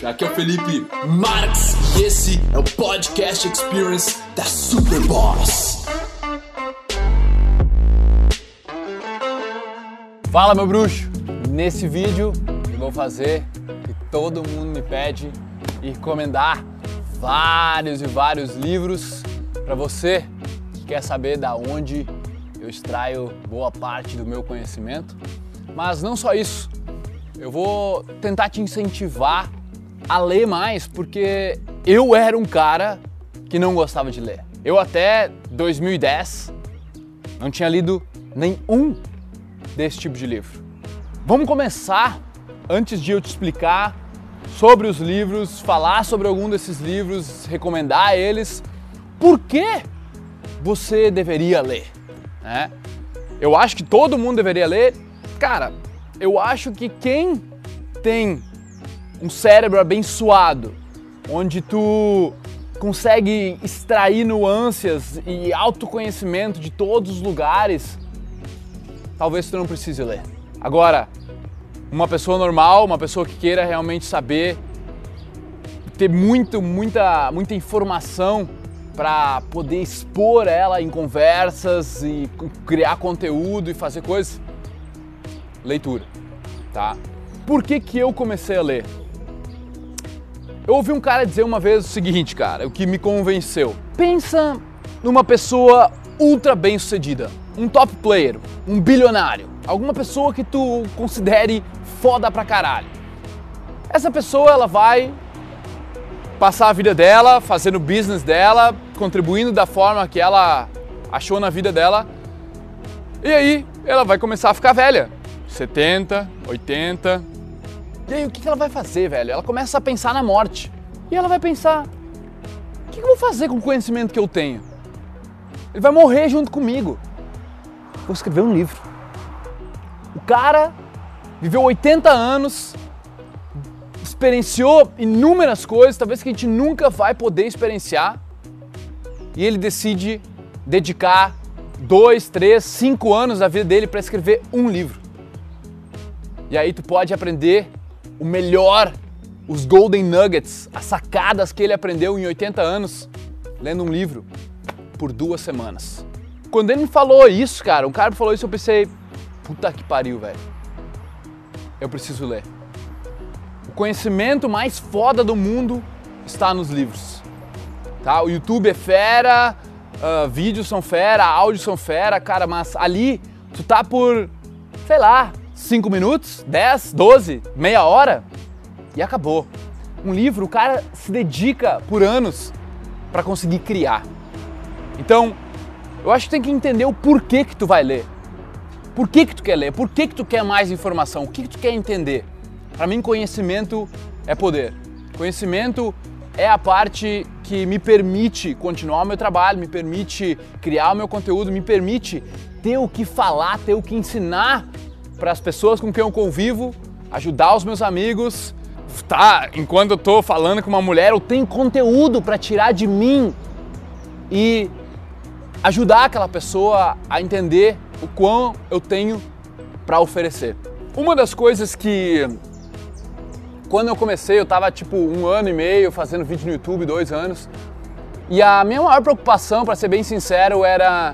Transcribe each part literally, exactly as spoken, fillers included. bicho? Aqui é o Felipe Marques e esse é o Podcast Experience da Super Boss. Fala, meu bruxo! Nesse vídeo eu vou fazer o que todo mundo me pede e recomendar vários e vários livros para você que quer saber da onde eu extraio boa parte do meu conhecimento. Mas não só isso, eu vou tentar te incentivar a ler mais, porque eu era um cara que não gostava de ler. Eu até dois mil e dez não tinha lido nenhum desse tipo de livro. Vamos começar, antes de eu te explicar sobre os livros, falar sobre algum desses livros, recomendar eles, por que você deveria ler, né? Eu acho que todo mundo deveria ler. Cara, eu acho que quem tem um cérebro abençoado, onde tu consegue extrair nuances e autoconhecimento de todos os lugares, talvez tu não precise ler. Agora, uma pessoa normal, uma pessoa que queira realmente saber, ter muito, muita, muita informação para poder expor ela em conversas e criar conteúdo e fazer coisas, leitura, tá? Por que que eu comecei a ler? Eu ouvi um cara dizer uma vez o seguinte, cara, o que me convenceu. Pensa numa pessoa ultra bem-sucedida, um top player, um bilionário, alguma pessoa que tu considere foda pra caralho. Essa pessoa, ela vai passar a vida dela, fazendo o business dela, contribuindo da forma que ela achou na vida dela, e aí ela vai começar a ficar velha. setenta, oitenta. E aí, o que ela vai fazer, velho? Ela começa a pensar na morte. E ela vai pensar, o que eu vou fazer com o conhecimento que eu tenho? Ele vai morrer junto comigo. Vou escrever um livro. O cara viveu oitenta anos, experienciou inúmeras coisas, talvez que a gente nunca vai poder experienciar. E ele decide dedicar dois, três, cinco anos da vida dele para escrever um livro. E aí tu pode aprender o melhor, os golden nuggets, as sacadas que ele aprendeu em oitenta anos, lendo um livro por duas semanas. Quando ele me falou isso, cara, um cara me falou isso, eu pensei, puta que pariu, velho. Eu preciso ler. O conhecimento mais foda do mundo está nos livros, tá? O YouTube é fera, uh, vídeos são fera, áudios são fera, cara, mas ali tu tá por, sei lá, cinco minutos, dez, doze, meia hora e acabou. Um livro, o cara se dedica por anos para conseguir criar. Então, eu acho que tem que entender o porquê que tu vai ler. Por que que tu quer ler? Por que que tu quer mais informação? O que que tu quer entender? Para mim, conhecimento é poder. Conhecimento é a parte que me permite continuar o meu trabalho, me permite criar o meu conteúdo, me permite ter o que falar, ter o que ensinar para as pessoas com quem eu convivo, ajudar os meus amigos, tá? Enquanto eu tô falando com uma mulher, eu tenho conteúdo para tirar de mim e ajudar aquela pessoa a entender o quão eu tenho para oferecer. Uma das coisas que, quando eu comecei, eu tava tipo um ano e meio fazendo vídeo no YouTube, dois anos, e a minha maior preocupação, para ser bem sincero, era,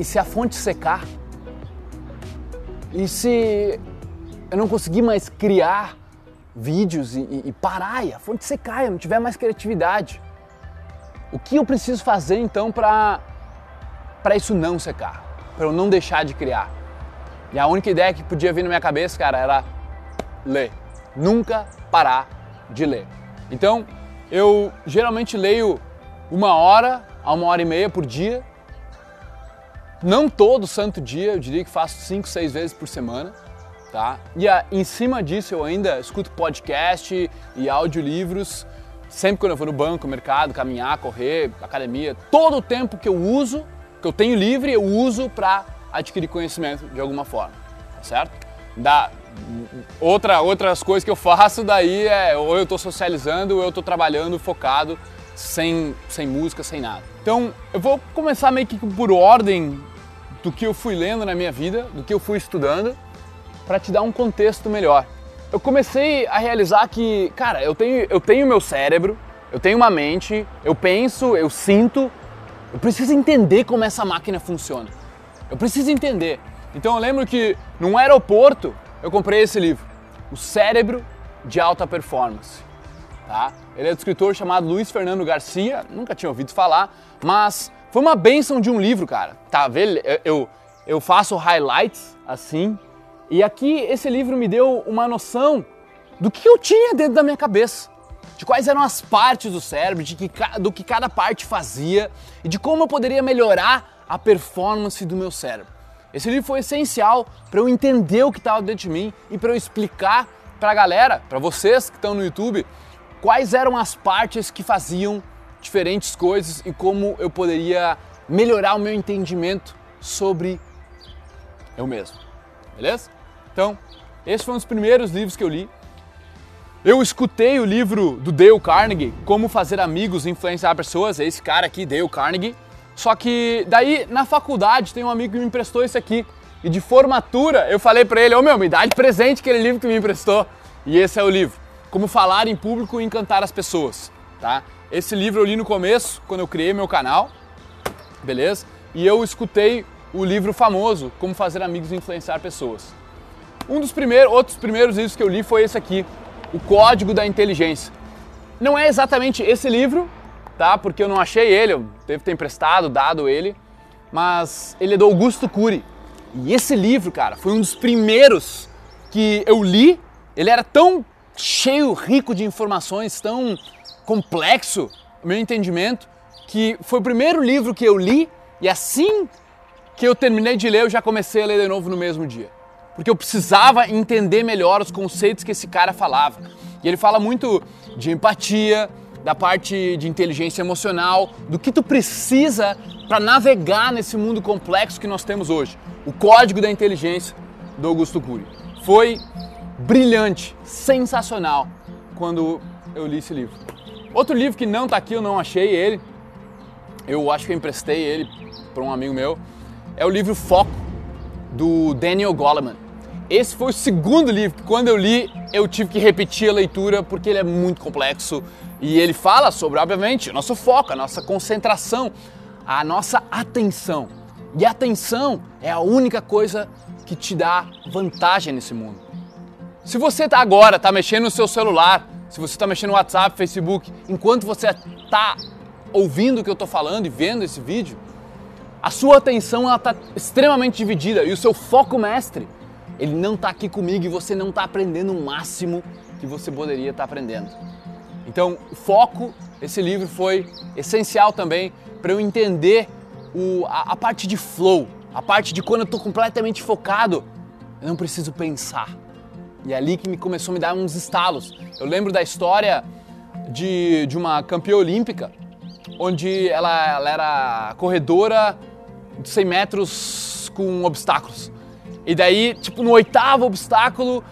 e se a fonte secar? E se eu não conseguir mais criar vídeos e, e, e parar, e a fonte secar, eu não tiver mais criatividade? O que eu preciso fazer então para para isso não secar? Para eu não deixar de criar? E a única ideia que podia vir na minha cabeça, cara, era ler. Nunca parar de ler. Então, eu geralmente leio uma hora a uma hora e meia por dia. Não todo santo dia, eu diria que faço cinco, seis vezes por semana, tá? E a, em cima disso eu ainda escuto podcast e audiolivros, sempre quando eu vou no banco, mercado, caminhar, correr, academia, todo o tempo que eu uso, que eu tenho livre, eu uso para adquirir conhecimento de alguma forma, tá certo? Da, outra, outras coisas que eu faço daí é ou eu estou socializando ou eu estou trabalhando focado, Sem, sem música, sem nada. Então, eu vou começar meio que por ordem do que eu fui lendo na minha vida, do que eu fui estudando, para te dar um contexto melhor. eu comecei a realizar que, cara, eu tenho, eu tenho meu cérebro, eu tenho uma mente, eu penso, eu sinto, eu preciso entender como essa máquina funciona. Eu preciso entender. Então eu lembro que num aeroporto eu comprei esse livro, O Cérebro de Alta Performance. Tá? Ele é do escritor chamado Luiz Fernando Garcia, nunca tinha ouvido falar, mas foi uma bênção de um livro, cara. Tá, vê, eu, eu faço highlights assim, e aqui esse livro me deu uma noção do que eu tinha dentro da minha cabeça, de quais eram as partes do cérebro, de que, do que cada parte fazia e de como eu poderia melhorar a performance do meu cérebro. Esse livro foi essencial para eu entender o que estava dentro de mim e para eu explicar para a galera, para vocês que estão no YouTube, quais eram as partes que faziam diferentes coisas e como eu poderia melhorar o meu entendimento sobre eu mesmo, beleza? Então, esse foi um dos primeiros livros que eu li. Eu escutei o livro do Dale Carnegie, Como Fazer Amigos e Influenciar Pessoas, é esse cara aqui, Dale Carnegie. Só que daí, na faculdade, tem um amigo que me emprestou esse aqui. E de formatura, eu falei pra ele, ô meu, me dá de presente aquele livro que me emprestou. E esse é o livro, Como Falar em Público e Encantar as Pessoas, tá? Esse livro eu li no começo, quando eu criei meu canal, beleza? E eu escutei o livro famoso, Como Fazer Amigos e Influenciar Pessoas. Um dos primeiros, outros primeiros livros que eu li foi esse aqui, O Código da Inteligência. Não é exatamente esse livro, tá? Porque eu não achei ele, eu devo ter emprestado, dado ele, mas ele é do Augusto Cury. E esse livro, cara, foi um dos primeiros que eu li. Ele era tão cheio, rico de informações, tão complexo, meu entendimento, que foi o primeiro livro que eu li e assim que eu terminei de ler, eu já comecei a ler de novo no mesmo dia. Porque eu precisava entender melhor os conceitos que esse cara falava. E ele fala muito de empatia, da parte de inteligência emocional, do que tu precisa para navegar nesse mundo complexo que nós temos hoje. O Código da Inteligência, do Augusto Cury. Foi brilhante, sensacional, quando eu li esse livro. Outro livro que não tá aqui, eu não achei ele, eu acho que eu emprestei ele para um amigo meu, é o livro Foco, do Daniel Goleman. Esse foi o segundo livro que, quando eu li, eu tive que repetir a leitura porque ele é muito complexo e ele fala sobre, obviamente, o nosso foco, a nossa concentração, a nossa atenção. E a atenção é a única coisa que te dá vantagem nesse mundo. Se você tá agora, tá mexendo no seu celular, se você tá mexendo no WhatsApp, Facebook, enquanto você tá ouvindo o que eu tô falando e vendo esse vídeo, a sua atenção ela tá extremamente dividida e o seu foco mestre ele não está aqui comigo e você não está aprendendo o máximo que você poderia estar tá aprendendo. Então, o foco, esse livro foi essencial também para eu entender o, a, a parte de flow, a parte de quando eu estou completamente focado, eu não preciso pensar. E é ali que me começou a me dar uns estalos. Eu lembro da história de, de uma campeã olímpica, onde ela, ela era corredora de cem metros com obstáculos. E daí, tipo, no oitavo obstáculo,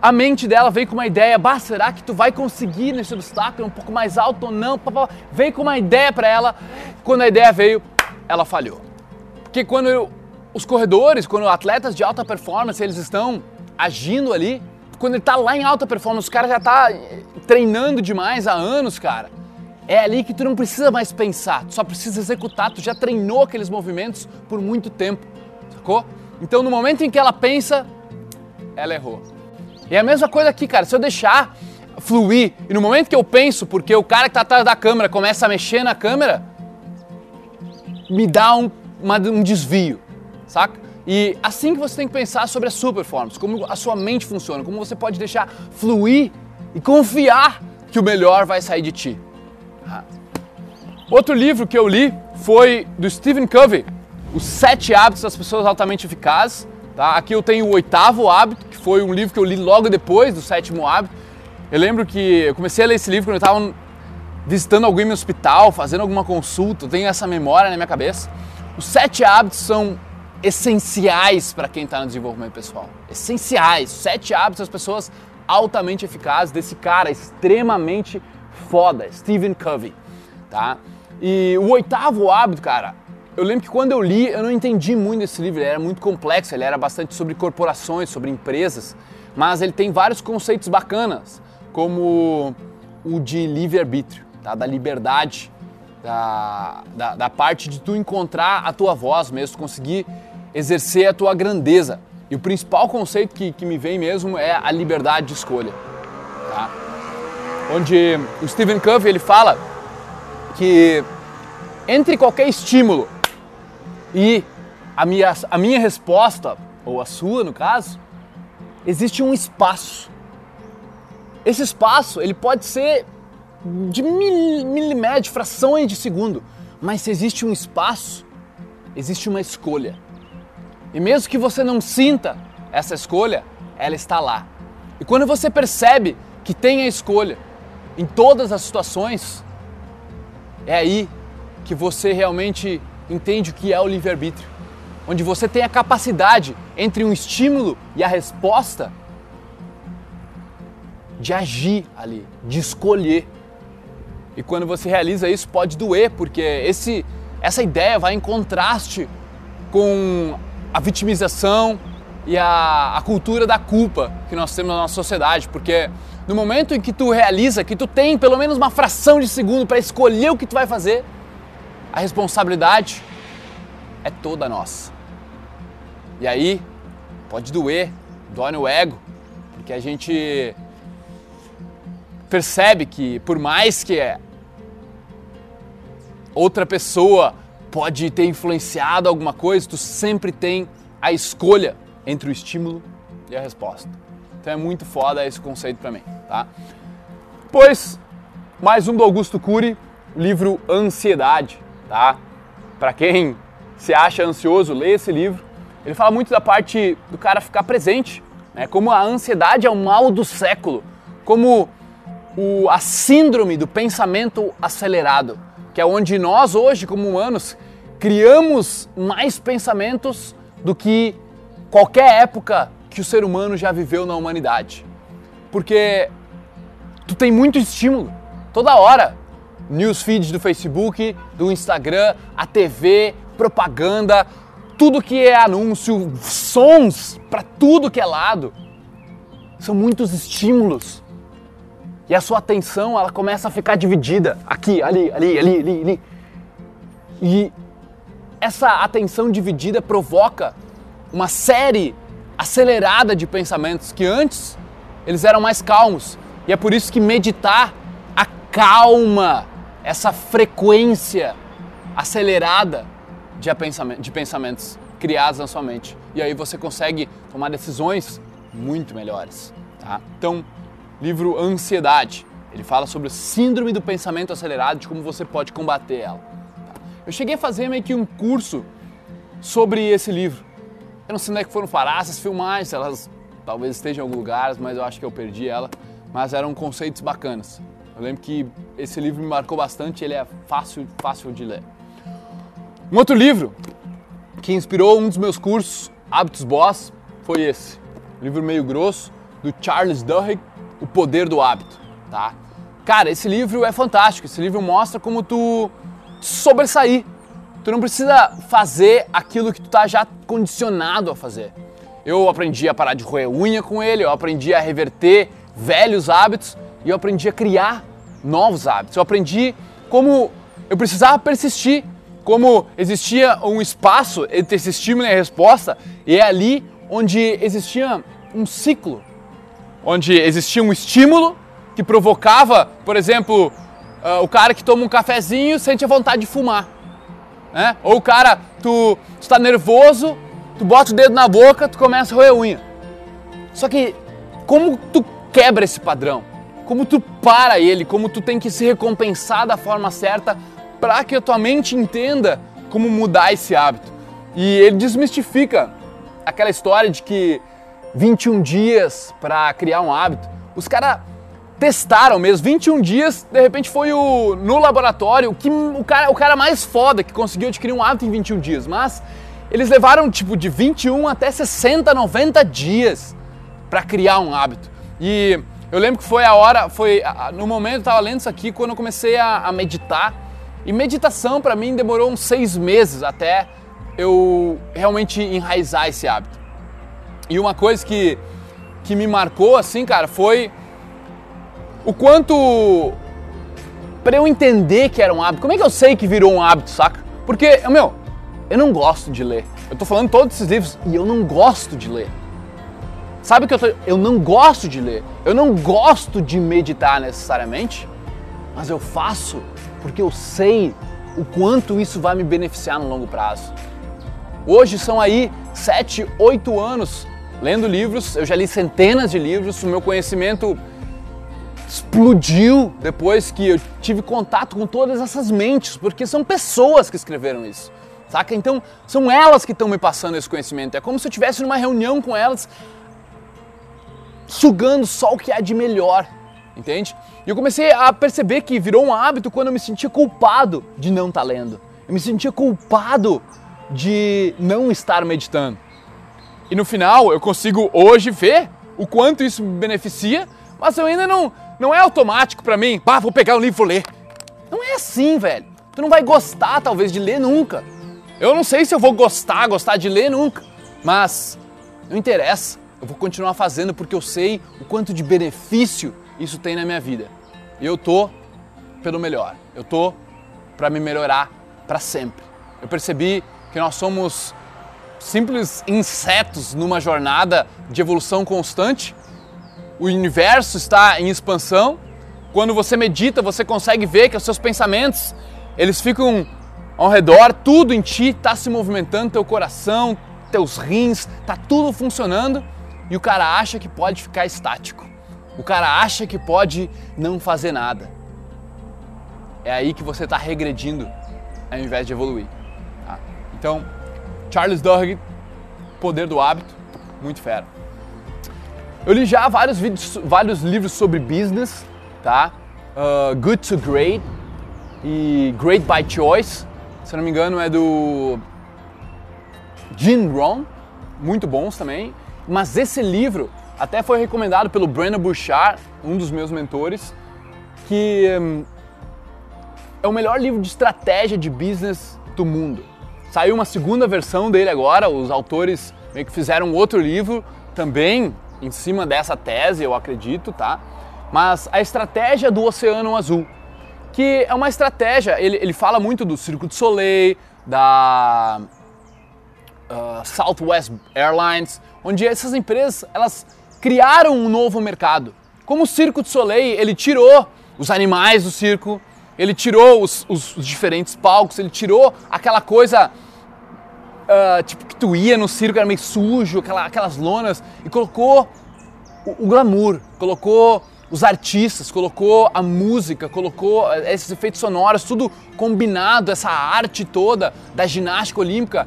a mente dela veio com uma ideia, bah, será que tu vai conseguir nesse obstáculo, um pouco mais alto ou não? Veio com uma ideia pra ela, quando a ideia veio, ela falhou. Porque quando eu, os corredores, quando atletas de alta performance, eles estão agindo ali, quando ele tá lá em alta performance, o cara já tá treinando demais há anos, cara. É ali que tu não precisa mais pensar, tu só precisa executar, tu já treinou aqueles movimentos por muito tempo, sacou? Então, no momento em que ela pensa, ela errou. E é a mesma coisa aqui, cara. Se eu deixar fluir, e no momento que eu penso, porque o cara que tá atrás da câmera começa a mexer na câmera, me dá um, uma, um desvio, saca? E assim que você tem que pensar sobre a sua performance, como a sua mente funciona, como você pode deixar fluir e confiar que o melhor vai sair de ti. Ah. Outro livro que eu li foi do Stephen Covey, Os Sete Hábitos das Pessoas Altamente Eficazes, tá? Aqui eu tenho O Oitavo Hábito, que foi um livro que eu li logo depois do Sétimo Hábito. Eu lembro que eu comecei a ler esse livro quando eu estava visitando alguém no hospital, fazendo alguma consulta, eu tenho essa memória na minha cabeça. Os Sete Hábitos são essenciais para quem está no desenvolvimento pessoal. Essenciais. Sete Hábitos das Pessoas Altamente Eficazes, desse cara extremamente foda, Stephen Covey, tá? E O Oitavo Hábito, cara, eu lembro que quando eu li, eu não entendi muito esse livro, ele era muito complexo, ele era bastante sobre corporações, sobre empresas, mas ele tem vários conceitos bacanas, como o de livre-arbítrio, tá? Da liberdade, da, da, da parte de tu encontrar a tua voz mesmo, conseguir exercer a tua grandeza. E o principal conceito que, que me vem mesmo é a liberdade de escolha, tá? Onde o Stephen Covey ele fala que entre qualquer estímulo e a minha, a minha resposta, ou a sua no caso, existe um espaço. Esse espaço ele pode ser de mil, milimétrico, frações de segundo, mas se existe um espaço, existe uma escolha. E mesmo que você não sinta essa escolha, ela está lá. E quando você percebe que tem a escolha em todas as situações, é aí que você realmente entende o que é o livre-arbítrio. Onde você tem a capacidade, entre um estímulo e a resposta, de agir ali, de escolher. E quando você realiza isso, pode doer, porque esse, essa ideia vai em contraste com a vitimização e a, a cultura da culpa que nós temos na nossa sociedade, porque no momento em que tu realiza que tu tem pelo menos uma fração de segundo para escolher o que tu vai fazer, a responsabilidade é toda nossa. E aí pode doer, dói no ego, porque a gente percebe que por mais que outra pessoa pode ter influenciado alguma coisa, tu sempre tem a escolha entre o estímulo e a resposta. Então é muito foda esse conceito pra mim, tá? Pois, mais um do Augusto Cury, livro Ansiedade, tá? Pra quem se acha ansioso, lê esse livro. Ele fala muito da parte do cara ficar presente, né? Como a ansiedade é o mal do século, como o, a síndrome do pensamento acelerado, que é onde nós hoje, como humanos, criamos mais pensamentos do que qualquer época que o ser humano já viveu na humanidade. Porque tu tem muito estímulo, toda hora. Newsfeed do Facebook, do Instagram, a T V, propaganda, tudo que é anúncio, sons para tudo que é lado. São muitos estímulos. E a sua atenção, ela começa a ficar dividida, aqui, ali, ali, ali, ali, ali. E essa atenção dividida provoca uma série acelerada de pensamentos que antes eles eram mais calmos. E é por isso que meditar acalma essa frequência acelerada de pensamentos criados na sua mente. E aí você consegue tomar decisões muito melhores, tá? Então, livro Ansiedade. Ele fala sobre a síndrome do pensamento acelerado, de como você pode combater ela. Eu cheguei a fazer meio que um curso sobre esse livro. Eu não sei onde é que foram parar essas filmagens, elas talvez estejam em algum lugar, mas eu acho que eu perdi ela. Mas eram conceitos bacanas. Eu lembro que esse livro me marcou bastante, ele é fácil, fácil de ler. Um outro livro que inspirou um dos meus cursos, Hábitos Boss, foi esse. Um livro meio grosso, do Charles Duhigg, O Poder do Hábito, tá? Cara, esse livro é fantástico, esse livro mostra como tu sobressair. Tu não precisa fazer aquilo que tu tá já condicionado a fazer. Eu aprendi a parar de roer unha com ele, eu aprendi a reverter velhos hábitos e eu aprendi a criar novos hábitos. Eu aprendi como eu precisava persistir, como existia um espaço entre esse estímulo e a resposta, e é ali onde existia um ciclo. Onde existia um estímulo que provocava, por exemplo, uh, o cara que toma um cafezinho sente a vontade de fumar, né? Ou o cara, tu está nervoso, tu bota o dedo na boca, tu começa a roer a unha. Só que como tu quebra esse padrão? Como tu para ele? Como tu tem que se recompensar da forma certa para que a tua mente entenda como mudar esse hábito? E ele desmistifica aquela história de que vinte e um dias para criar um hábito. Os caras testaram mesmo, vinte e um dias, de repente foi o, no laboratório que, o, cara, o cara mais foda que conseguiu adquirir um hábito em vinte e um dias, mas eles levaram tipo de vinte e um até sessenta, noventa dias para criar um hábito. E eu lembro que foi a hora, foi a, no momento eu tava lendo isso aqui quando eu comecei a, a meditar, e meditação para mim demorou uns seis meses até eu realmente enraizar esse hábito. E uma coisa que que me marcou, assim, cara, foi o quanto pra eu entender que era um hábito. Como é que eu sei que virou um hábito, saca? Porque, meu, eu não gosto de ler. Eu tô falando todos esses livros e eu não gosto de ler. Sabe o que eu tô... Eu não gosto de ler. Eu não gosto de meditar necessariamente, mas eu faço porque eu sei o quanto isso vai me beneficiar no longo prazo. Hoje são aí sete, oito anos lendo livros, eu já li centenas de livros, o meu conhecimento explodiu depois que eu tive contato com todas essas mentes, porque são pessoas que escreveram isso, saca? Então são elas que estão me passando esse conhecimento, é como se eu estivesse numa reunião com elas, sugando só o que há de melhor, entende? E eu comecei a perceber que virou um hábito quando eu me sentia culpado de não estar lendo. Eu me sentia culpado de não estar meditando. E no final eu consigo hoje ver o quanto isso me beneficia, mas eu ainda não, não é automático pra mim. Pá, vou pegar um livro e vou ler. Não é assim, velho. Tu não vai gostar talvez de ler nunca. Eu não sei se eu vou gostar, gostar de ler nunca, mas não interessa. Eu vou continuar fazendo porque eu sei o quanto de benefício isso tem na minha vida. E eu tô pelo melhor. Eu tô pra me melhorar pra sempre. Eu percebi que nós somos simples insetos numa jornada de evolução constante. O universo está em expansão. Quando você medita, você consegue ver que os seus pensamentos, eles ficam ao redor, tudo em ti está se movimentando, teu coração, teus rins, tá tudo funcionando. E o cara acha que pode ficar estático. O cara acha que pode não fazer nada. É aí que você está regredindo ao invés de evoluir. Tá? Então, Charles Duhigg, Poder do Hábito, muito fera. Eu li já vários, vídeos, vários livros sobre business, tá? Uh, Good to Great e Great by Choice. Se não me engano é do Jim Rohn, muito bons também. Mas esse livro até foi recomendado pelo Brandon Bouchard, um dos meus mentores, que hum, é o melhor livro de estratégia de business do mundo. Saiu uma segunda versão dele agora, os autores meio que fizeram outro livro também em cima dessa tese, eu acredito, tá? Mas a Estratégia do Oceano Azul, que é uma estratégia, ele, ele fala muito do Circo de Soleil, da... Uh, Southwest Airlines, onde essas empresas elas criaram um novo mercado. Como o Circo de Soleil, ele tirou os animais do circo, ele tirou os, os diferentes palcos, ele tirou aquela coisa uh, tipo que tu ia no circo, era meio sujo, aquela, aquelas lonas, e colocou o, o glamour, colocou os artistas, colocou a música, colocou esses efeitos sonoros, tudo combinado, essa arte toda da ginástica olímpica.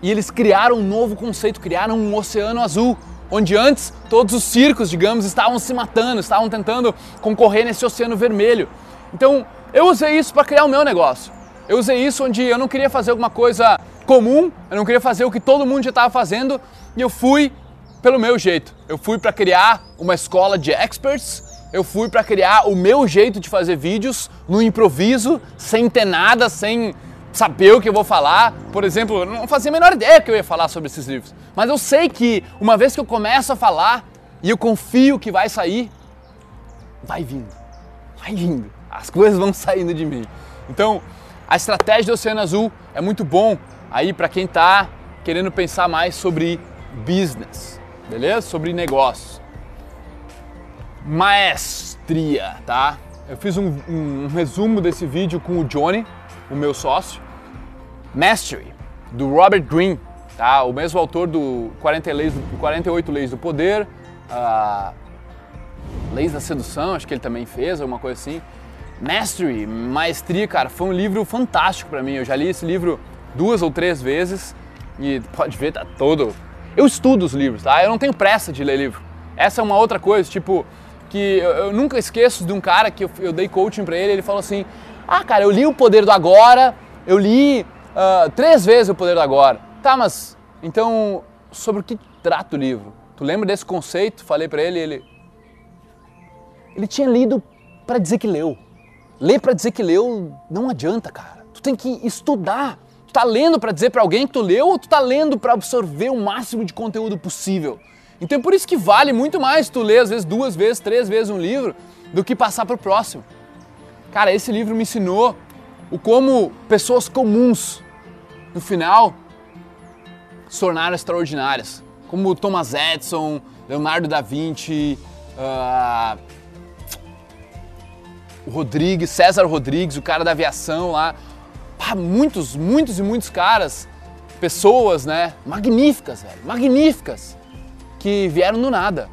E eles criaram um novo conceito, criaram um oceano azul, onde antes todos os circos, digamos, estavam se matando, estavam tentando concorrer nesse oceano vermelho. Então, eu usei isso para criar o meu negócio. Eu usei isso onde eu não queria fazer alguma coisa comum, eu não queria fazer o que todo mundo já estava fazendo, e eu fui pelo meu jeito. Eu fui para criar uma escola de experts, eu fui para criar o meu jeito de fazer vídeos, no improviso, sem ter nada, sem... saber o que eu vou falar. Por exemplo, eu não fazia a menor ideia que eu ia falar sobre esses livros, mas eu sei que uma vez que eu começo a falar e eu confio que vai sair, vai vindo, vai vindo, as coisas vão saindo de mim. Então, a Estratégia do Oceano Azul é muito bom aí para quem tá querendo pensar mais sobre business, beleza? Sobre negócios. Maestria, tá? Eu fiz um, um, um resumo desse vídeo com o Johnny, o meu sócio. Mastery, do Robert Greene, tá? O mesmo autor do quarenta leis, quarenta e oito leis do Poder, uh, Leis da Sedução, acho que ele também fez, alguma coisa assim. Mastery, Maestria, cara, foi um livro fantástico pra mim. Eu já li esse livro duas ou três vezes e pode ver, tá todo... Eu estudo os livros, tá? Eu não tenho pressa de ler livro. Essa é uma outra coisa, tipo, que eu, eu nunca esqueço de um cara que eu, eu dei coaching pra ele, ele falou assim: ah, cara, eu li O Poder do Agora, eu li uh, três vezes O Poder do Agora. Tá, mas então sobre o que trata o livro? Tu lembra desse conceito? Falei pra ele, ele... Ele tinha lido pra dizer que leu. Ler pra dizer que leu não adianta, cara. Tu tem que estudar. Tu tá lendo pra dizer pra alguém que tu leu ou tu tá lendo pra absorver o máximo de conteúdo possível? Então é por isso que vale muito mais tu ler às vezes duas vezes, três vezes um livro do que passar para o próximo. Cara, esse livro me ensinou o como pessoas comuns, no final, se tornaram extraordinárias. Como Thomas Edison, Leonardo da Vinci, uh, o Rodrigues, César Rodrigues, o cara da aviação lá. Ah, muitos, muitos e muitos caras, pessoas, né, magníficas, velho, magníficas, que vieram do nada.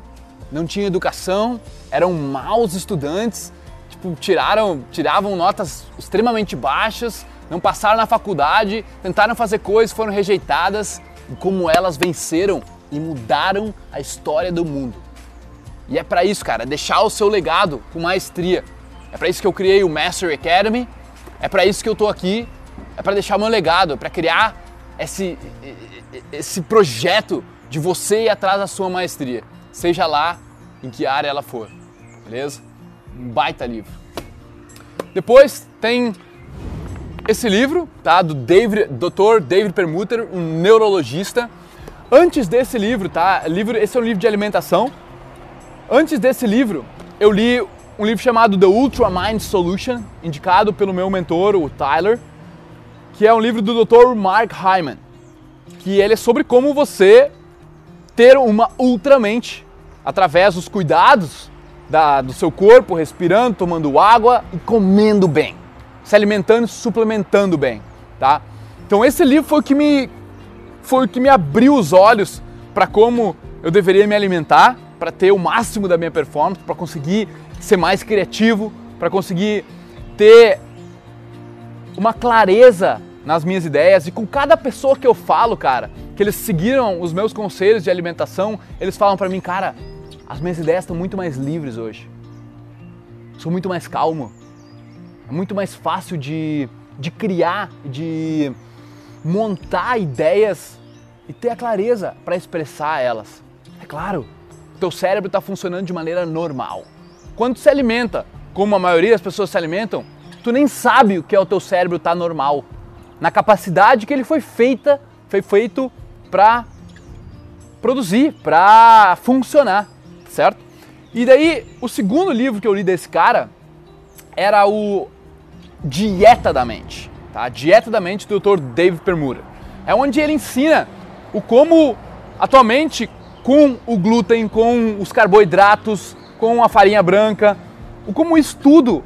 Não tinham educação, eram maus estudantes, tipo, tiraram, tiravam notas extremamente baixas, não passaram na faculdade, tentaram fazer coisas, foram rejeitadas, e como elas venceram e mudaram a história do mundo. E é pra isso, cara, deixar o seu legado com maestria. É pra isso que eu criei o Mastery Academy, é pra isso que eu tô aqui, é pra deixar o meu legado, é pra criar esse, esse projeto de você ir atrás da sua maestria, seja lá em que área ela for, beleza? Um baita livro. Depois tem esse livro, tá? Do David, doutor David Perlmutter, um neurologista. Antes desse livro, tá? Livro, esse é um livro de alimentação. Antes desse livro, eu li um livro chamado The Ultra Mind Solution, indicado pelo meu mentor, o Tyler, que é um livro do doutor Mark Hyman, que ele é sobre como você ter uma ultramente através dos cuidados da, do seu corpo, respirando, tomando água e comendo bem, se alimentando e suplementando bem, tá? Então esse livro foi o que me, foi o que me abriu os olhos para como eu deveria me alimentar, para ter o máximo da minha performance, para conseguir ser mais criativo, para conseguir ter uma clareza nas minhas ideias. E com cada pessoa que eu falo, cara, que eles seguiram os meus conselhos de alimentação, eles falam pra mim, cara, as minhas ideias estão muito mais livres hoje. Sou muito mais calmo. É muito mais fácil de, de criar, de montar ideias e ter a clareza para expressar elas. É claro, teu cérebro está funcionando de maneira normal. Quando tu se alimenta, como a maioria das pessoas se alimentam, tu nem sabe o que é o teu cérebro tá normal, na capacidade que ele foi feita, foi feito para produzir, para funcionar, certo? E daí, o segundo livro que eu li desse cara era o Dieta da Mente, tá? Dieta da Mente do doutor David Perlmutter. É onde ele ensina o como atualmente com o glúten, com os carboidratos, com a farinha branca, o como isso tudo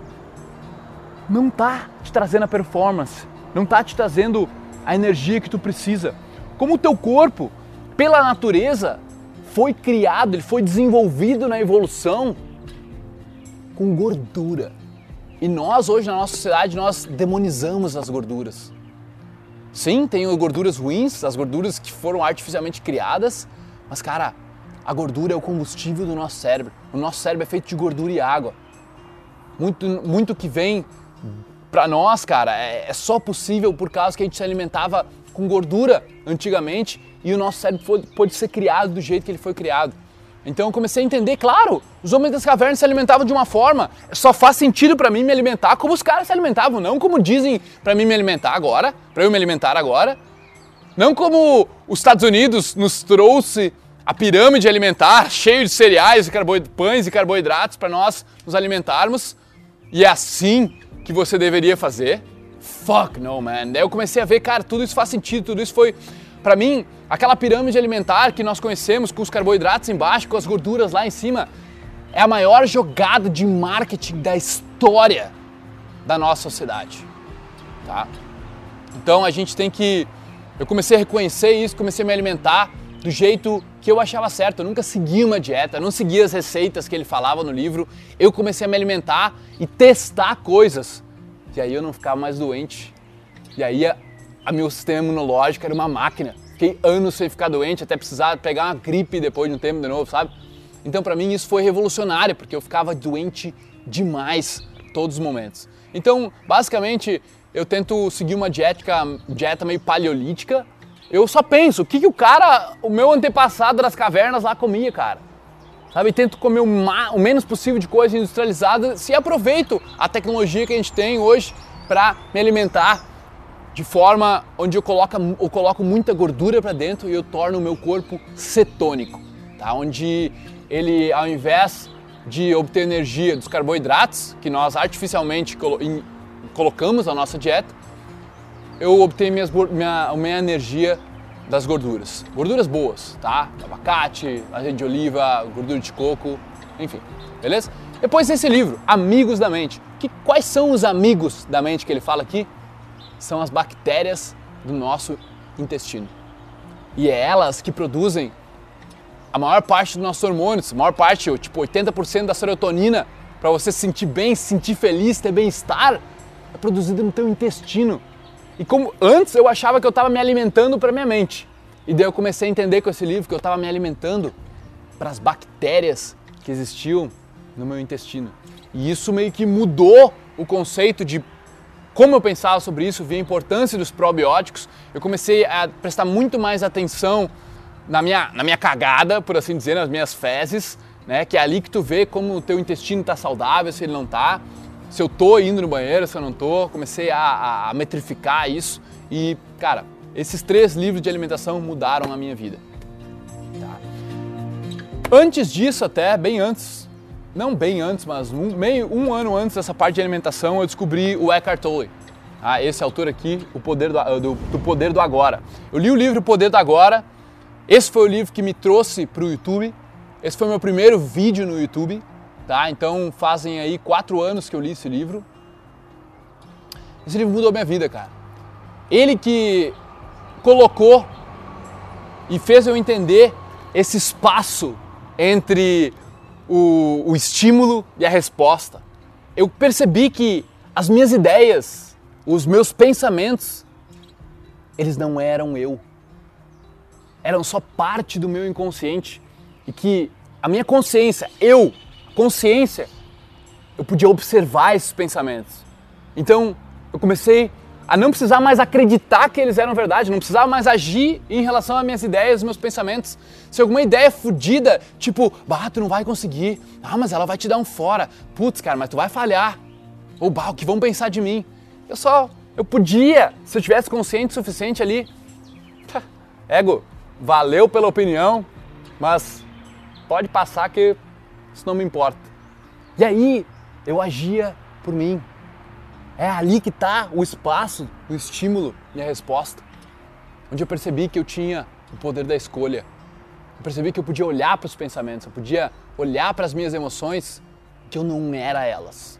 não está te trazendo a performance, não está te trazendo a energia que tu precisa. Como o teu corpo, pela natureza, foi criado, ele foi desenvolvido na evolução com gordura. E nós hoje na nossa sociedade, nós demonizamos as gorduras. Sim, tem gorduras ruins, as gorduras que foram artificialmente criadas, mas cara, a gordura é o combustível do nosso cérebro. O nosso cérebro é feito de gordura e água. Muito, muito que vem pra nós, cara, é, é só possível por causa que a gente se alimentava com gordura antigamente e o nosso cérebro foi, pôde ser criado do jeito que ele foi criado. Então eu comecei a entender, claro, os homens das cavernas se alimentavam de uma forma. Só faz sentido pra mim me alimentar como os caras se alimentavam, não como dizem pra mim me alimentar agora, pra eu me alimentar agora. Não como os Estados Unidos nos trouxe a pirâmide alimentar, cheio de cereais, pães e carboidratos para nós nos alimentarmos. E é assim que você deveria fazer? Fuck no, man. Daí eu comecei a ver, cara, tudo isso faz sentido, tudo isso foi... Para mim, aquela pirâmide alimentar que nós conhecemos, com os carboidratos embaixo, com as gorduras lá em cima, é a maior jogada de marketing da história da nossa sociedade. Tá? Então a gente tem que... Eu comecei a reconhecer isso, comecei a me alimentar do jeito que eu achava certo. Eu nunca segui uma dieta, eu não seguia as receitas que ele falava no livro. Eu comecei a me alimentar e testar coisas. E aí eu não ficava mais doente. E aí a, a meu sistema imunológico era uma máquina. Fiquei anos sem ficar doente, até precisar pegar uma gripe depois de um tempo de novo, sabe? Então pra mim isso foi revolucionário, porque eu ficava doente demais todos os momentos. Então, basicamente, eu tento seguir uma dieta, dieta meio paleolítica. Eu só penso, o que, que o cara, o meu antepassado das cavernas lá comia, cara? Sabe, tento comer o, ma- o menos possível de coisa industrializada e aproveito a tecnologia que a gente tem hoje para me alimentar de forma onde eu coloco, eu coloco muita gordura para dentro e eu torno o meu corpo cetônico. tá? Onde ele, ao invés de obter energia dos carboidratos, que nós artificialmente colo- em, colocamos na nossa dieta, eu obtenho minhas, minha, minha energia das gorduras. Gorduras boas, tá? Abacate, azeite de oliva, gordura de coco, enfim, beleza? Depois esse livro, Amigos da Mente. Que, quais são os amigos da mente que ele fala aqui? São as bactérias do nosso intestino. E é elas que produzem a maior parte dos nossos hormônios, a maior parte, tipo oitenta por cento da serotonina, para você se sentir bem, se sentir feliz, ter bem-estar, é produzida no teu intestino. E como antes eu achava que eu estava me alimentando para minha mente. E daí eu comecei a entender com esse livro que eu estava me alimentando para as bactérias que existiam no meu intestino. E isso meio que mudou o conceito de como eu pensava sobre isso, via a importância dos probióticos. Eu comecei a prestar muito mais atenção na minha, na minha cagada, por assim dizer, nas minhas fezes, né? Que é ali que tu vê como o teu intestino está saudável, se ele não está. Se eu tô indo no banheiro, se eu não tô, comecei a, a, a metrificar isso e, cara, esses três livros de alimentação mudaram a minha vida. Tá. Antes disso até, bem antes, não bem antes, mas um, meio, um ano antes dessa parte de alimentação, eu descobri o Eckhart Tolle, ah, esse autor aqui, O Poder do, do, do Poder do Agora. Eu li o livro O Poder do Agora, esse foi o livro que me trouxe pro YouTube, esse foi meu primeiro vídeo no YouTube. Tá, então fazem aí quatro anos que eu li esse livro. Esse livro mudou minha vida, cara. Ele que colocou e fez eu entender esse espaço entre o, o estímulo e a resposta. Eu percebi que as minhas ideias, os meus pensamentos, eles não eram eu. Eram só parte do meu inconsciente. E que a minha consciência, eu... consciência, eu podia observar esses pensamentos. Então, eu comecei a não precisar mais acreditar que eles eram verdade, não precisava mais agir em relação às minhas ideias, aos meus pensamentos. Se alguma ideia fodida, tipo, bah, tu não vai conseguir, ah, mas ela vai te dar um fora, putz, cara, mas tu vai falhar, ou bah, o que vão pensar de mim? Eu só, eu podia, se eu tivesse consciente o suficiente ali, ego, valeu pela opinião, mas pode passar que... isso não me importa. E aí, eu agia por mim. É ali que está o espaço, o estímulo e a resposta. Onde eu percebi que eu tinha o poder da escolha. Eu percebi que eu podia olhar para os pensamentos, eu podia olhar para as minhas emoções, que eu não era elas.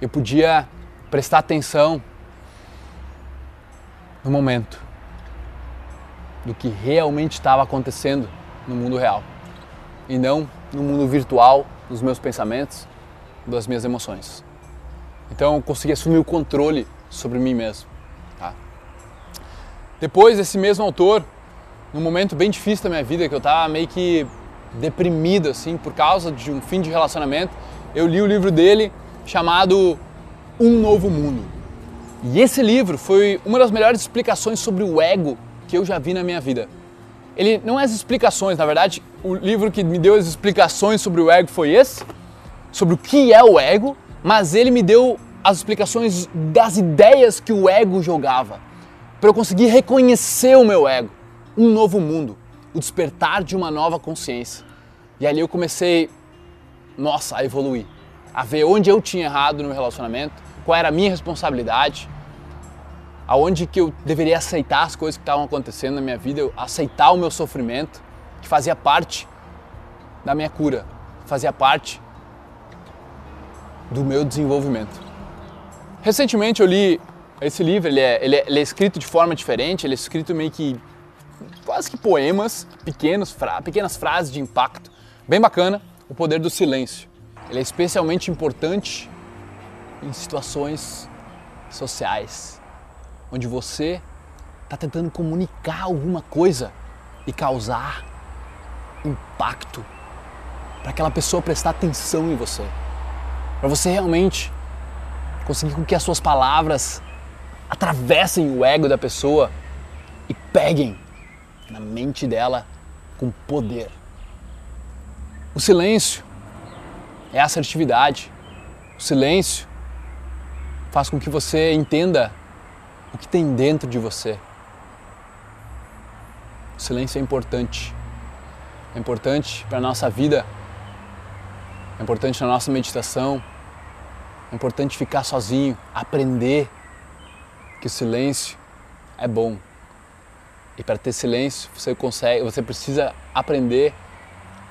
Eu podia prestar atenção no momento, do que realmente estava acontecendo no mundo real. E não no mundo virtual, dos meus pensamentos, das minhas emoções. Então eu consegui assumir o controle sobre mim mesmo. Tá? Depois, esse mesmo autor, num momento bem difícil da minha vida, que eu estava meio que deprimido assim, por causa de um fim de relacionamento, eu li o livro dele chamado Um Novo Mundo. E esse livro foi uma das melhores explicações sobre o ego que eu já vi na minha vida. Ele não é as explicações, na verdade, o livro que me deu as explicações sobre o ego foi esse, sobre o que é o ego, mas ele me deu as explicações das ideias que o ego jogava, para eu conseguir reconhecer o meu ego, um novo mundo, o despertar de uma nova consciência. E ali eu comecei, nossa, a evoluir, a ver onde eu tinha errado no relacionamento, qual era a minha responsabilidade, aonde que eu deveria aceitar as coisas que estavam acontecendo na minha vida, eu aceitar o meu sofrimento, que fazia parte da minha cura, fazia parte do meu desenvolvimento. Recentemente eu li esse livro, ele é, ele é, ele é escrito de forma diferente, ele é escrito meio que, quase que poemas, pequenos, fra, pequenas frases de impacto, bem bacana, O Poder do Silêncio. Ele é especialmente importante em situações sociais, onde você está tentando comunicar alguma coisa e causar impacto para aquela pessoa prestar atenção em você, para você realmente conseguir com que as suas palavras atravessem o ego da pessoa e peguem na mente dela com poder. O silêncio é assertividade. O silêncio faz com que você entenda o que tem dentro de você. O silêncio é importante. é importante para a nossa vida, é importante na nossa meditação, é importante ficar sozinho, aprender que o silêncio é bom. E para ter silêncio, você consegue, você precisa aprender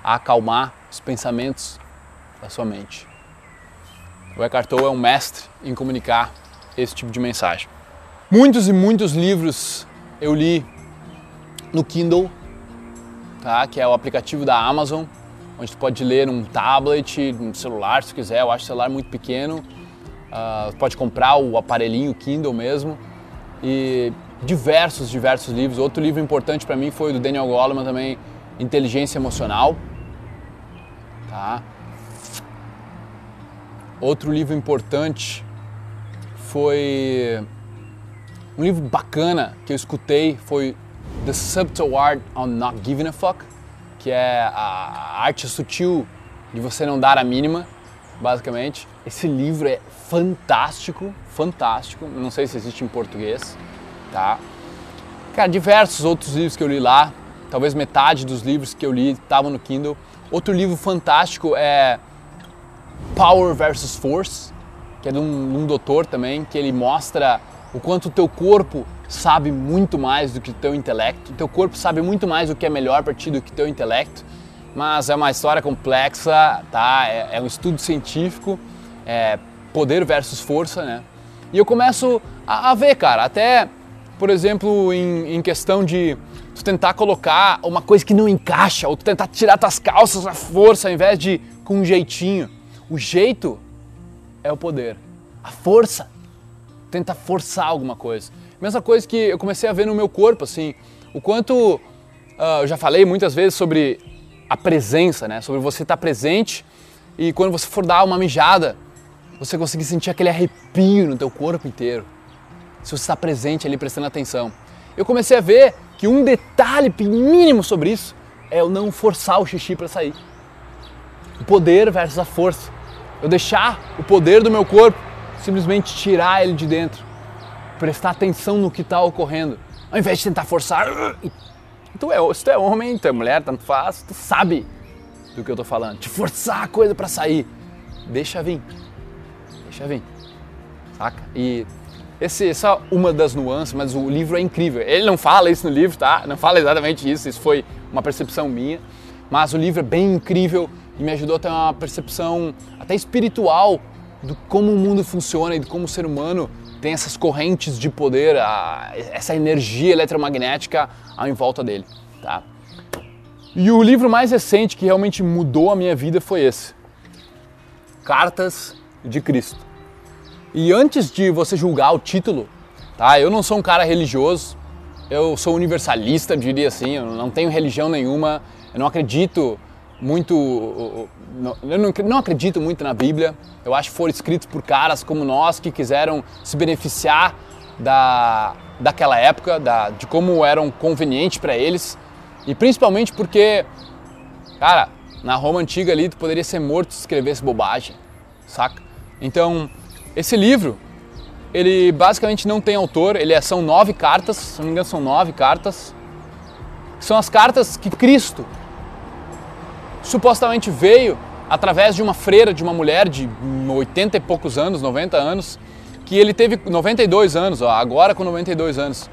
a acalmar os pensamentos da sua mente. O Eckhart Tolle é um mestre em comunicar esse tipo de mensagem. Muitos e muitos livros eu li no Kindle, tá? Que é o aplicativo da Amazon, onde tu pode ler num tablet, num celular, se tu quiser. Eu acho o celular muito pequeno. Uh, pode comprar o aparelhinho Kindle mesmo. E diversos, diversos livros. Outro livro importante para mim foi o do Daniel Goleman também, Inteligência Emocional. Tá? Outro livro importante foi... Um livro bacana que eu escutei foi The Subtle Art of Not Giving a Fuck, que é a arte sutil de você não dar a mínima, basicamente. Esse livro é fantástico, fantástico. Não sei se existe em português, tá? Cara, diversos outros livros que eu li lá. Talvez metade dos livros que eu li estavam no Kindle. Outro livro fantástico é Power versus Force, que é de um, um doutor também, que ele mostra o quanto o teu corpo sabe muito mais do que o teu intelecto. O teu corpo sabe muito mais o que é melhor para ti do que o teu intelecto, mas é uma história complexa, tá? É, é um estudo científico, é poder versus força, né? E eu começo a, a ver, cara, até, por exemplo, em, em questão de tu tentar colocar uma coisa que não encaixa, ou tu tentar tirar tuas calças à força, ao invés de com um jeitinho. O jeito é o poder. A força tenta forçar alguma coisa. Mesma coisa que eu comecei a ver no meu corpo, assim, o quanto, uh, eu já falei muitas vezes sobre a presença, né? Sobre você estar presente e quando você for dar uma mijada, você conseguir sentir aquele arrepio no teu corpo inteiro. Se você está presente ali, prestando atenção. Eu comecei a ver que um detalhe mínimo sobre isso é eu não forçar o xixi para sair. O poder versus a força. Eu deixar o poder do meu corpo, simplesmente tirar ele de dentro. Prestar atenção no que está ocorrendo. Ao invés de tentar forçar. Tu é, se tu é homem, tu é mulher, tanto faz, tu sabe do que eu tô falando. Te forçar a coisa para sair. Deixa vir. Deixa vir. Saca? E esse, essa é uma das nuances, mas o livro é incrível. Ele não fala isso no livro, tá? Não fala exatamente isso, isso foi uma percepção minha. Mas o livro é bem incrível e me ajudou a ter uma percepção até espiritual do como o mundo funciona e de como o ser humano tem essas correntes de poder, a, essa energia eletromagnética ao em volta dele, tá? E o livro mais recente que realmente mudou a minha vida foi esse, Cartas de Cristo. E antes de você julgar o título, tá? Eu não sou um cara religioso, eu sou universalista, eu diria assim, eu não tenho religião nenhuma, eu não acredito muito, eu não acredito muito na Bíblia. Eu acho que foram escritos por caras como nós que quiseram se beneficiar da, daquela época, da, de como eram convenientes para eles. E principalmente porque, cara, na Roma Antiga ali tu poderia ser morto se escrevesse bobagem, saca? Então, esse livro, ele basicamente não tem autor, ele é, são nove cartas, se não me engano são nove cartas. São as cartas que Cristo supostamente veio através de uma freira, de uma mulher de oitenta e poucos anos, noventa anos, que ele teve noventa e dois anos, ó, agora com noventa e dois anos.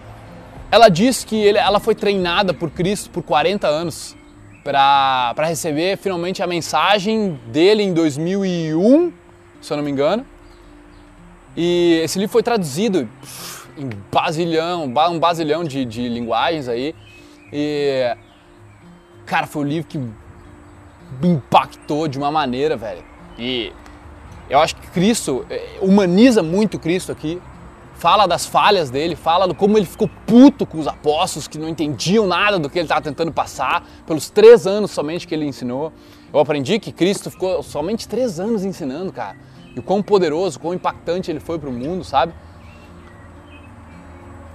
Ela diz que ele, ela foi treinada por Cristo por quarenta anos para para receber finalmente a mensagem dele em dois mil e um, se eu não me engano. E esse livro foi traduzido em bazilhão, um bazilhão de, de linguagens aí. E, cara, foi um livro que me impactou de uma maneira, velho. E eu acho que Cristo, humaniza muito Cristo aqui, fala das falhas dele, fala do como ele ficou puto com os apóstolos que não entendiam nada do que ele estava tentando passar, pelos três anos somente que ele ensinou. Eu aprendi que Cristo ficou somente três anos ensinando, cara. E o quão poderoso, o quão impactante ele foi para o mundo, sabe?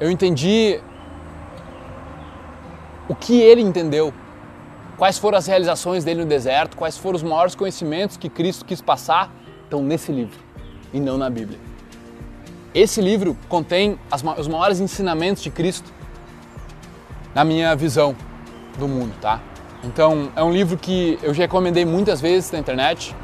Eu entendi o que ele entendeu. Quais foram as realizações dele no deserto? Quais foram os maiores conhecimentos que Cristo quis passar? Estão nesse livro e não na Bíblia. Esse livro contém as, os maiores ensinamentos de Cristo na minha visão do mundo, tá? Então, é um livro que eu já recomendei muitas vezes na internet.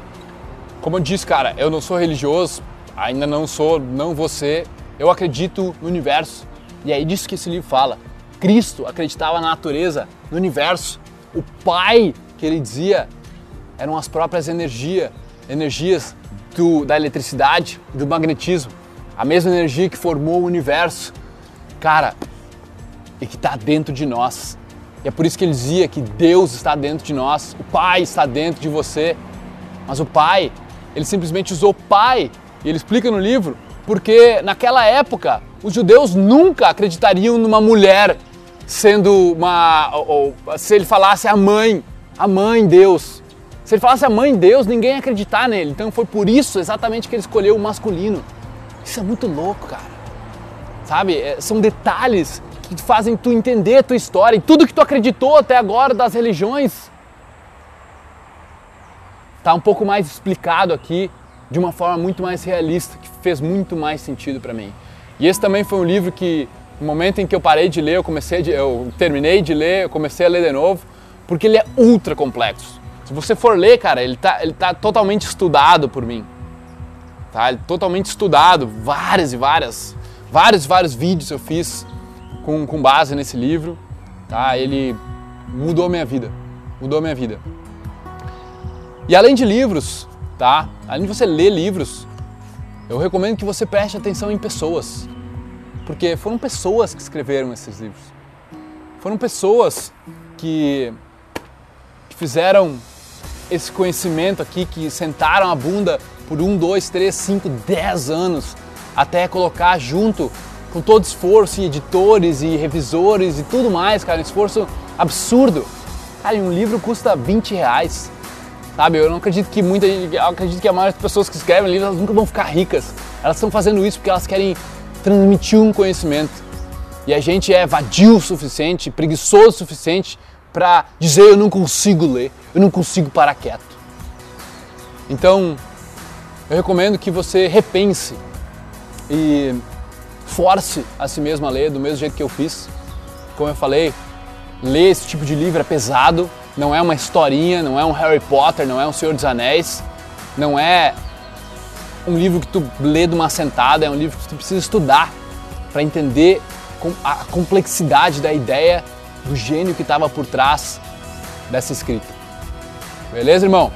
Como eu disse, cara, eu não sou religioso, ainda não sou, não vou ser. Eu acredito no universo. E é disso que esse livro fala. Cristo acreditava na natureza, no universo. O Pai, que ele dizia, eram as próprias energia, energias do, da eletricidade e do magnetismo. A mesma energia que formou o universo, cara, e que está dentro de nós. E é por isso que ele dizia que Deus está dentro de nós, o Pai está dentro de você. Mas o Pai, ele simplesmente usou Pai, e ele explica no livro, porque naquela época os judeus nunca acreditariam numa mulher sendo uma... Ou, ou, se ele falasse a mãe, a mãe Deus. Se ele falasse a mãe Deus, ninguém ia acreditar nele. Então foi por isso exatamente que ele escolheu o masculino. Isso é muito louco, cara. Sabe? São detalhes que fazem tu entender a tua história e tudo que tu acreditou até agora das religiões. Tá um pouco mais explicado aqui, de uma forma muito mais realista, que fez muito mais sentido pra mim. E esse também foi um livro que, no momento em que eu parei de ler, eu comecei de, eu terminei de ler, eu comecei a ler de novo, porque ele é ultra complexo. Se você for ler, cara, ele tá, ele tá totalmente estudado por mim. Tá? Ele totalmente estudado, várias e várias, vários e vários vídeos eu fiz com, com base nesse livro. Tá? Ele mudou minha vida, mudou minha vida. E além de livros, tá? Além de você ler livros, eu recomendo que você preste atenção em pessoas. Porque foram pessoas que escreveram esses livros. Foram pessoas que, que fizeram esse conhecimento aqui, que sentaram a bunda por um, dois, três, cinco, dez anos até colocar junto com todo esforço, e editores e revisores e tudo mais, cara. Um esforço absurdo. Cara, e um livro custa vinte reais. Sabe, eu não acredito que muita gente, eu acredito que a maioria das pessoas que escrevem livros, elas nunca vão ficar ricas. Elas estão fazendo isso porque elas querem transmitir um conhecimento. E a gente é vadio o suficiente, preguiçoso o suficiente para dizer eu não consigo ler, eu não consigo parar quieto. Então, eu recomendo que você repense e force a si mesmo a ler, do mesmo jeito que eu fiz. Como eu falei, ler esse tipo de livro é pesado. Não é uma historinha, não é um Harry Potter, não é um Senhor dos Anéis, não é um livro que tu lê de uma sentada, é um livro que tu precisa estudar para entender a complexidade da ideia, do gênio que estava por trás dessa escrita. Beleza, irmão?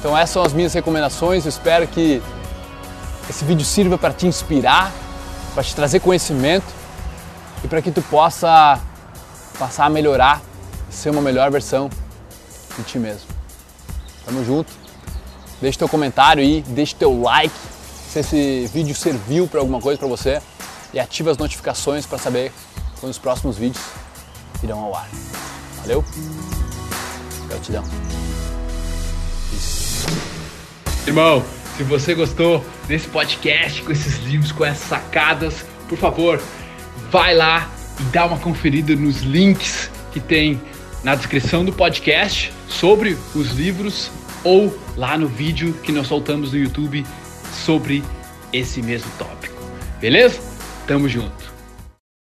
Então essas são as minhas recomendações, eu espero que esse vídeo sirva para te inspirar, para te trazer conhecimento e para que tu possa passar a melhorar, ser uma melhor versão de ti mesmo. Tamo junto. Deixa teu comentário aí, deixa teu like se esse vídeo serviu para alguma coisa para você e ativa as notificações para saber quando os próximos vídeos irão ao ar. Valeu? Gratidão. Isso. Irmão, se você gostou desse podcast, com esses livros, com essas sacadas, por favor, vai lá e dá uma conferida nos links que tem na descrição do podcast sobre os livros ou lá no vídeo que nós soltamos no YouTube sobre esse mesmo tópico. Beleza? Tamo junto!